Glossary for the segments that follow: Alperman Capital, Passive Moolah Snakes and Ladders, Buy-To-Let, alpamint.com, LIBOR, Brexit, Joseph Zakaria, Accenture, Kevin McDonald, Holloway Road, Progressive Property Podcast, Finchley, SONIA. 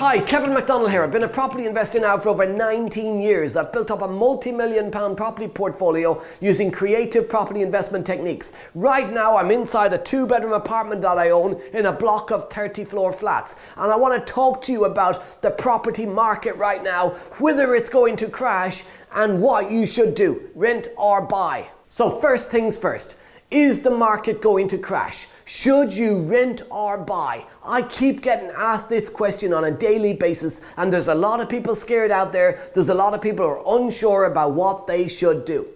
Hi, Kevin McDonald here. I've been a property investor now for over 19 years. I've built up a multi-million-pound property portfolio using creative property investment techniques. Right now, I'm inside a two-bedroom apartment that I own in a block of 30-floor flats. And I want to talk to you about the property market right now, whether it's going to crash, and what you should do, rent or buy. So first things first. Is the market going to crash? Should you rent or buy? I keep getting asked this question on a daily basis, and there's a lot of people scared out there. There's a lot of people who are unsure about what they should do.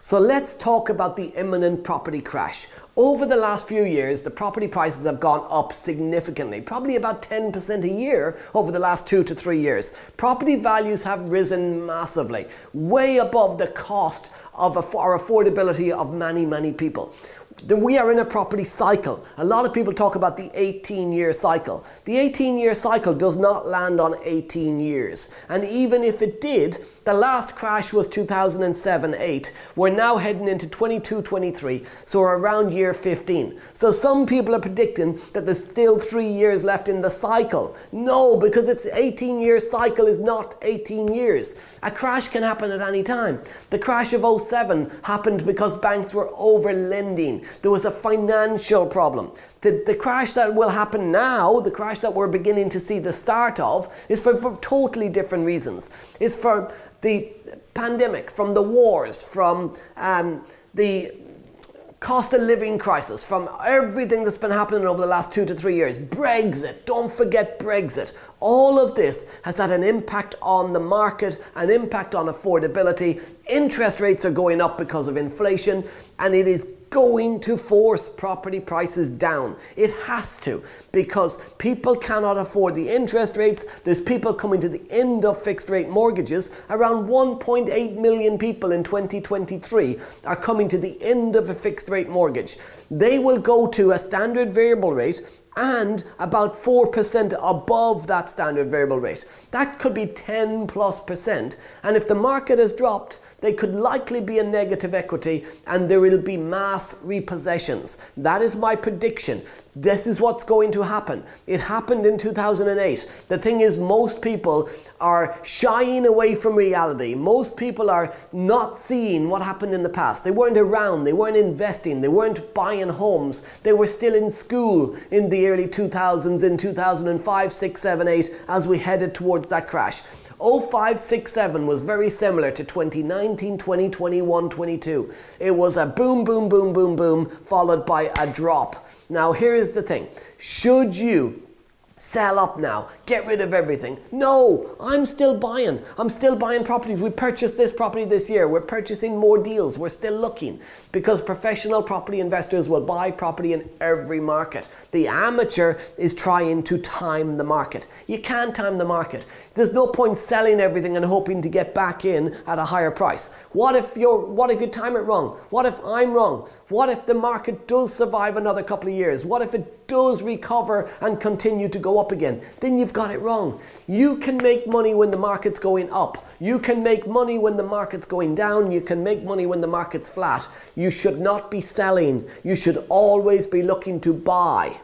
So let's talk about the imminent property crash. Over the last few years, the property prices have gone up significantly, probably about 10% a year over the last 2 to 3 years. Property values have risen massively, way above the cost of or affordability of many people. We are in a property cycle. A lot of people talk about the 18-year cycle. The 18-year cycle does not land on 18 years. And even if it did, the last crash was 2007-8. We're now heading into 22-23, so we're around year 15. So some people are predicting that there's still 3 years left in the cycle. No, because it's 18-year cycle is not 18 years. A crash can happen at any time. The crash of 2007 happened because banks were over-lending. There was a financial problem. The crash that will happen now, the crash that we're beginning to see the start of, is for totally different reasons. It's for the pandemic, from the wars, from the cost of living crisis, from everything that's been happening over the last 2 to 3 years. Brexit, don't forget Brexit. All of this has had an impact on the market, an impact on affordability. Interest rates are going up because of inflation, and it is going to force property prices down. It has to, because people cannot afford the interest rates. There's people coming to the end of fixed rate mortgages. Around 1.8 million people in 2023 are coming to the end of a fixed rate mortgage. They will go to a standard variable rate and about 4% above that standard variable rate. That could be 10+%. And if the market has dropped, they could likely be a negative equity, and there will be mass repossessions. That is my prediction. This is what's going to happen. It happened in 2008. The thing is, most people are shying away from reality. Most people are not seeing what happened in the past. They weren't around, they weren't investing, they weren't buying homes. They were still in school in the early 2000s, in 2005, 6, 7, 8, as we headed towards that crash. 2005-2007 was very similar to 2019, 2021, 22. It was a boom, boom, boom, boom, boom, followed by a drop. Now, here is the thing. Should you sell up now, get rid of everything? No, I'm still buying. I'm still buying properties. We purchased this property this year. We're purchasing more deals. We're still looking, because professional property investors will buy property in every market. The amateur is trying to time the market. You can't time the market. There's no point selling everything and hoping to get back in at a higher price. What if you time it wrong? What if I'm wrong? What if the market does survive another couple of years? What if it does recover and continue to go up again? Then you've got it wrong. You can make money when the market's going up. You can make money when the market's going down. You can make money when the market's flat. You should not be selling. You should always be looking to buy.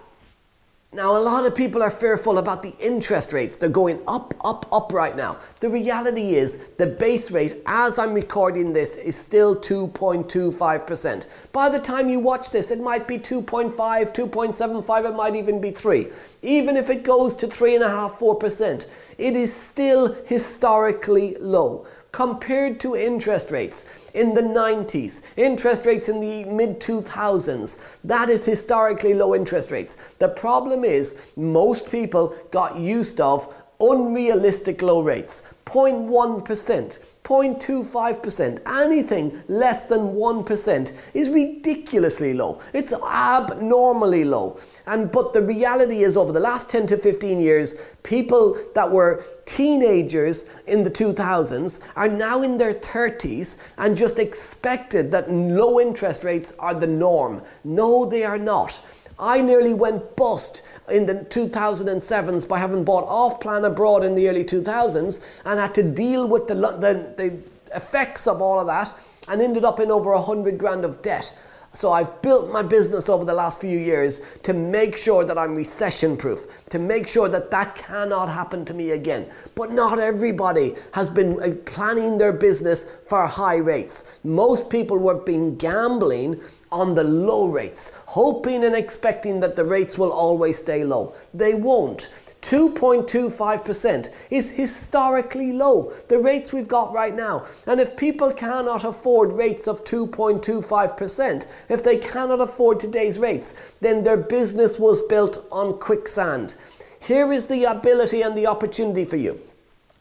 Now, a lot of people are fearful about the interest rates. They're going up, up, up right now. The reality is the base rate, as I'm recording this, is still 2.25%. By the time you watch this, it might be 2.5, 2.75, it might even be 3. Even if it goes to 3.5, 4%, it is still historically low. Compared to interest rates in the 90s, interest rates in the mid-2000s, that is historically low interest rates. The problem is most people got used to unrealistic low rates, 0.1%, 0.25%, anything less than 1% is ridiculously low. It's abnormally low. But the reality is, over the last 10 to 15 years, people that were teenagers in the 2000s are now in their 30s and just expected that low interest rates are the norm. No, they are not. I nearly went bust in the 2007s by having bought off-plan abroad in the early 2000s and had to deal with the effects of all of that and ended up in over 100 grand of debt. So I've built my business over the last few years to make sure that I'm recession-proof, to make sure that that cannot happen to me again. But not everybody has been planning their business for high rates. Most people were gambling on the low rates, hoping and expecting that the rates will always stay low. They won't. 2.25% is historically low, the rates we've got right now. And if people cannot afford rates of 2.25%, if they cannot afford today's rates, then their business was built on quicksand. Here is the ability and the opportunity for you.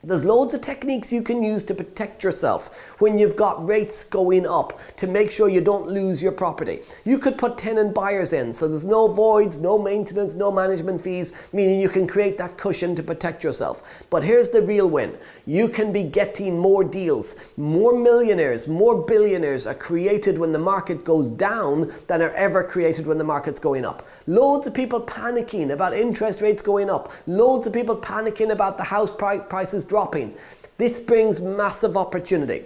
There's loads of techniques you can use to protect yourself when you've got rates going up to make sure you don't lose your property. You could put tenant buyers in, so there's no voids, no maintenance, no management fees, meaning you can create that cushion to protect yourself. But here's the real win. You can be getting more deals. More millionaires, more billionaires are created when the market goes down than are ever created when the market's going up. Loads of people panicking about interest rates going up. Loads of people panicking about the house prices dropping. This brings massive opportunity.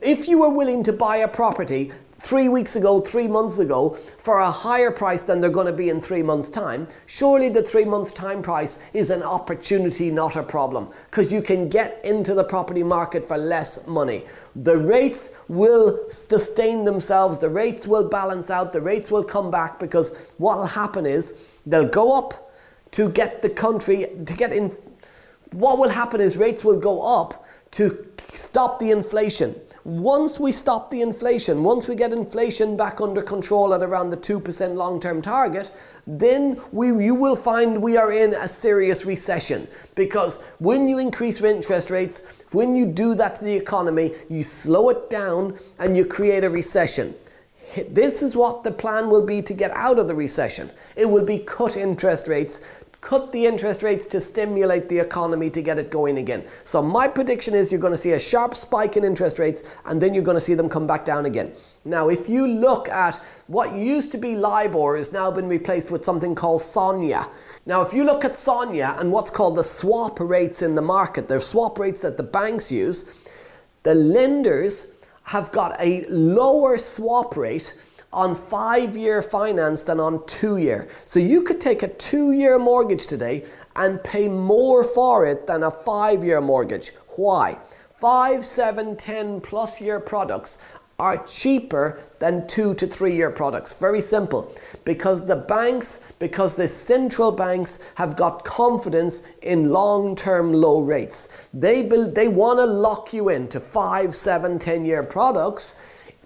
If you were willing to buy a property 3 weeks ago, 3 months ago, for a higher price than they're going to be in 3 months' time, surely the 3 months' time price is an opportunity, not a problem, because you can get into the property market for less money. The rates will sustain themselves, the rates will balance out, the rates will come back, because what will happen is they'll go up to get the country to get in. What will happen is rates will go up to stop the inflation. Once we stop the inflation, once we get inflation back under control at around the 2% long-term target, then you will find we are in a serious recession. Because when you increase interest rates, when you do that to the economy, you slow it down and you create a recession. This is what the plan will be to get out of the recession. It will be cut interest rates. Cut the interest rates to stimulate the economy to get it going again. So my prediction is you're going to see a sharp spike in interest rates, and then you're going to see them come back down again. Now, if you look at what used to be LIBOR has now been replaced with something called SONIA. Now, if you look at SONIA and what's called the swap rates in the market, they're swap rates that the banks use, the lenders have got a lower swap rate on 5-year finance than on 2-year. So you could take a 2-year mortgage today and pay more for it than a 5-year mortgage. Why? 5, 7, 10+ year products are cheaper than 2 to 3 year products. Very simple. Because the central banks have got confidence in long-term low rates. They want to lock you into 5, 7, 10 year products,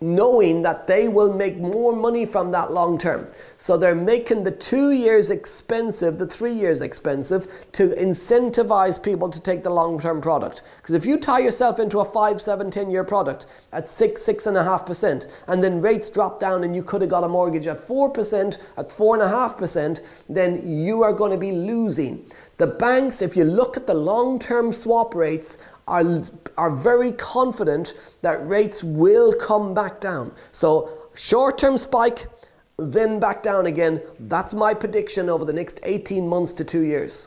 knowing that they will make more money from that long term. So they're making the 2 years expensive, the 3 years expensive, to incentivize people to take the long term product. Because if you tie yourself into a 5, 7, 10 year product at 6, 6.5%, and then rates drop down and you could have got a mortgage at 4%, at 4.5%, then you are going to be losing. The banks, if you look at the long term swap rates, are very confident that rates will come back down. So short-term spike, then back down again. That's my prediction over the next 18 months to 2 years.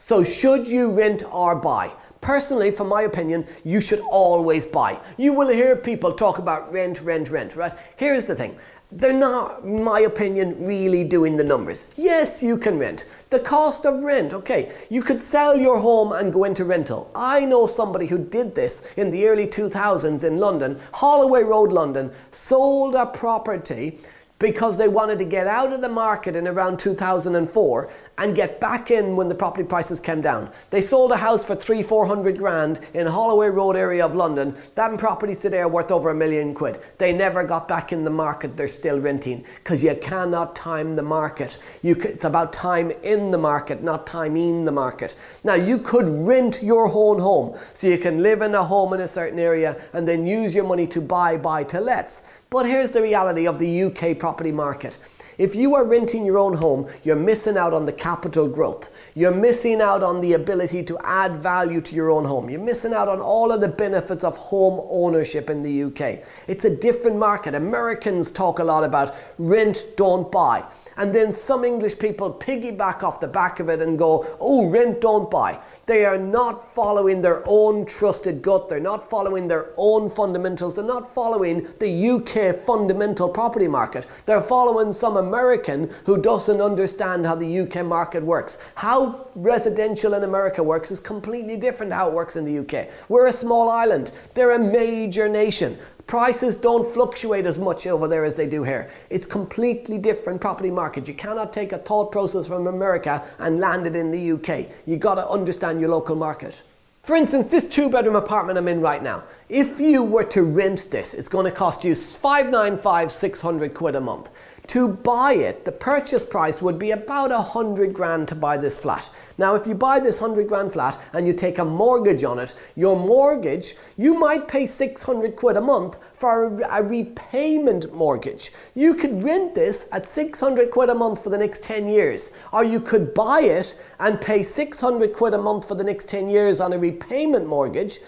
So should you rent or buy? Personally, from my opinion, you should always buy. You will hear people talk about rent, right? Here's the thing. They're not, in my opinion, really doing the numbers. Yes, you can rent. The cost of rent, okay, you could sell your home and go into rental. I know somebody who did this in the early 2000s in London, Holloway Road, London, sold a property because they wanted to get out of the market in around 2004 and get back in when the property prices came down. They sold a house for 300-400 grand in Holloway Road area of London. That property today are worth over £1 million. They never got back in the market. They're still renting because you cannot time the market. It's about time in the market, not time in the market. Now you could rent your own home, so you can live in a home in a certain area and then use your money to buy-to-lets. But here's the reality of the UK property market. If you are renting your own home, you're missing out on the capital growth. You're missing out on the ability to add value to your own home. You're missing out on all of the benefits of home ownership in the UK. It's a different market. Americans talk a lot about rent, don't buy. And then some English people piggyback off the back of it and go, oh, rent, don't buy. They are not following their own trusted gut. They're not following their own fundamentals. They're not following the UK fundamental property market. They're following some American who doesn't understand how the UK market works. How residential in America works is completely different to how it works in the UK. We're a small island. They're a major nation. Prices don't fluctuate as much over there as they do here. It's completely different property market. You cannot take a thought process from America and land it in the UK. You got to understand your local market. For instance, this 2-bedroom apartment I'm in right now. If you were to rent this, it's going to cost you 600 quid a month. To buy it, the purchase price would be about 100 grand to buy this flat. Now, if you buy this 100 grand flat and you take a mortgage on it, your mortgage, you might pay 600 quid a month for a repayment mortgage. You could rent this at 600 quid a month for the next 10 years, or you could buy it and pay 600 quid a month for the next 10 years on a repayment mortgage,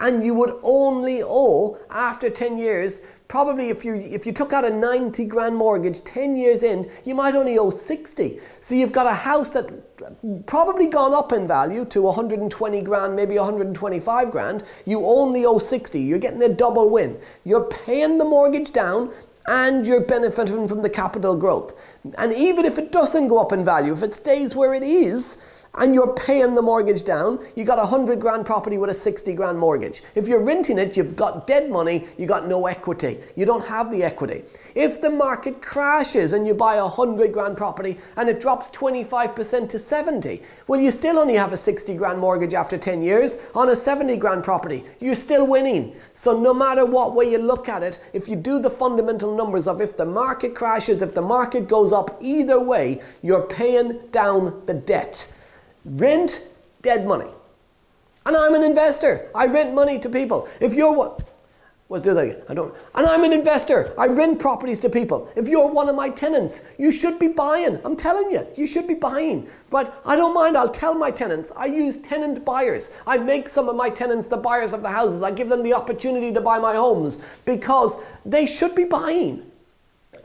and you would only owe, after 10 years, probably if you took out a 90 grand mortgage 10 years in, you might only owe 60. So you've got a house that probably gone up in value to 120 grand, maybe 125 grand. You only owe 60. You're getting a double win. You're paying the mortgage down and you're benefiting from the capital growth. And even if it doesn't go up in value, if it stays where it is, and you're paying the mortgage down, you got a 100 grand property with a 60 grand mortgage. If you're renting it, you've got dead money, you got no equity. You don't have the equity. If the market crashes and you buy a 100 grand property and it drops 25% to 70, well, you still only have a 60 grand mortgage after 10 years on a 70 grand property. You're still winning. So no matter what way you look at it, if you do the fundamental numbers of if the market crashes, if the market goes up, either way, you're paying down the debt. Rent, dead money. And I'm an investor. I rent money to people. If you're what? Let's do that again. And I'm an investor. I rent properties to people. If you're one of my tenants, you should be buying. I'm telling you, you should be buying. But I don't mind. I'll tell my tenants. I use tenant buyers. I make some of my tenants the buyers of the houses. I give them the opportunity to buy my homes because they should be buying.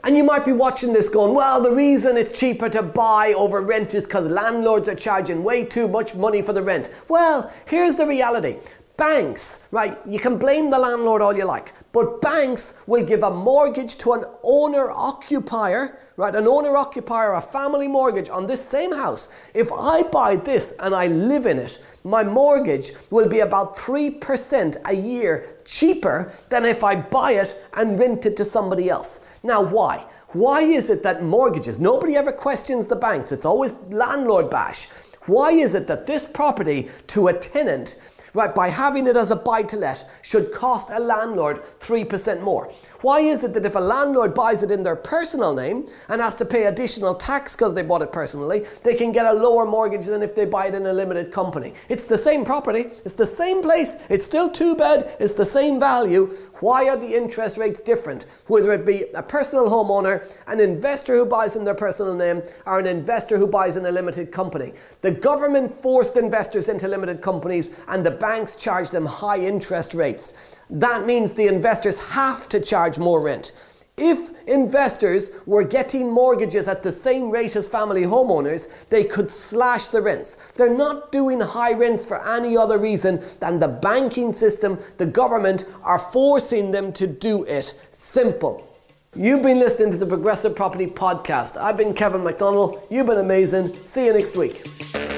And you might be watching this going, well, the reason it's cheaper to buy over rent is because landlords are charging way too much money for the rent. Well, here's the reality. Banks, right, you can blame the landlord all you like, but banks will give a mortgage to an owner-occupier, right, an owner-occupier, a family mortgage on this same house. If I buy this and I live in it, my mortgage will be about 3% a year cheaper than if I buy it and rent it to somebody else. Now, why? Why is it that mortgages, nobody ever questions the banks, it's always landlord bash. Why is it that this property to a tenant, right, by having it as a buy-to-let, should cost a landlord 3% more? Why is it that if a landlord buys it in their personal name and has to pay additional tax because they bought it personally, they can get a lower mortgage than if they buy it in a limited company? It's the same property, it's the same place, it's still 2-bed, it's the same value. Why are the interest rates different? Whether it be a personal homeowner, an investor who buys in their personal name, or an investor who buys in a limited company. The government forced investors into limited companies and the banks charge them high interest rates. That means the investors have to charge more rent. If investors were getting mortgages at the same rate as family homeowners, they could slash the rents. They're not doing high rents for any other reason than the banking system, the government are forcing them to do it. Simple. You've been listening to the Progressive Property Podcast. I've been Kevin McDonald. You've been amazing. See you next week.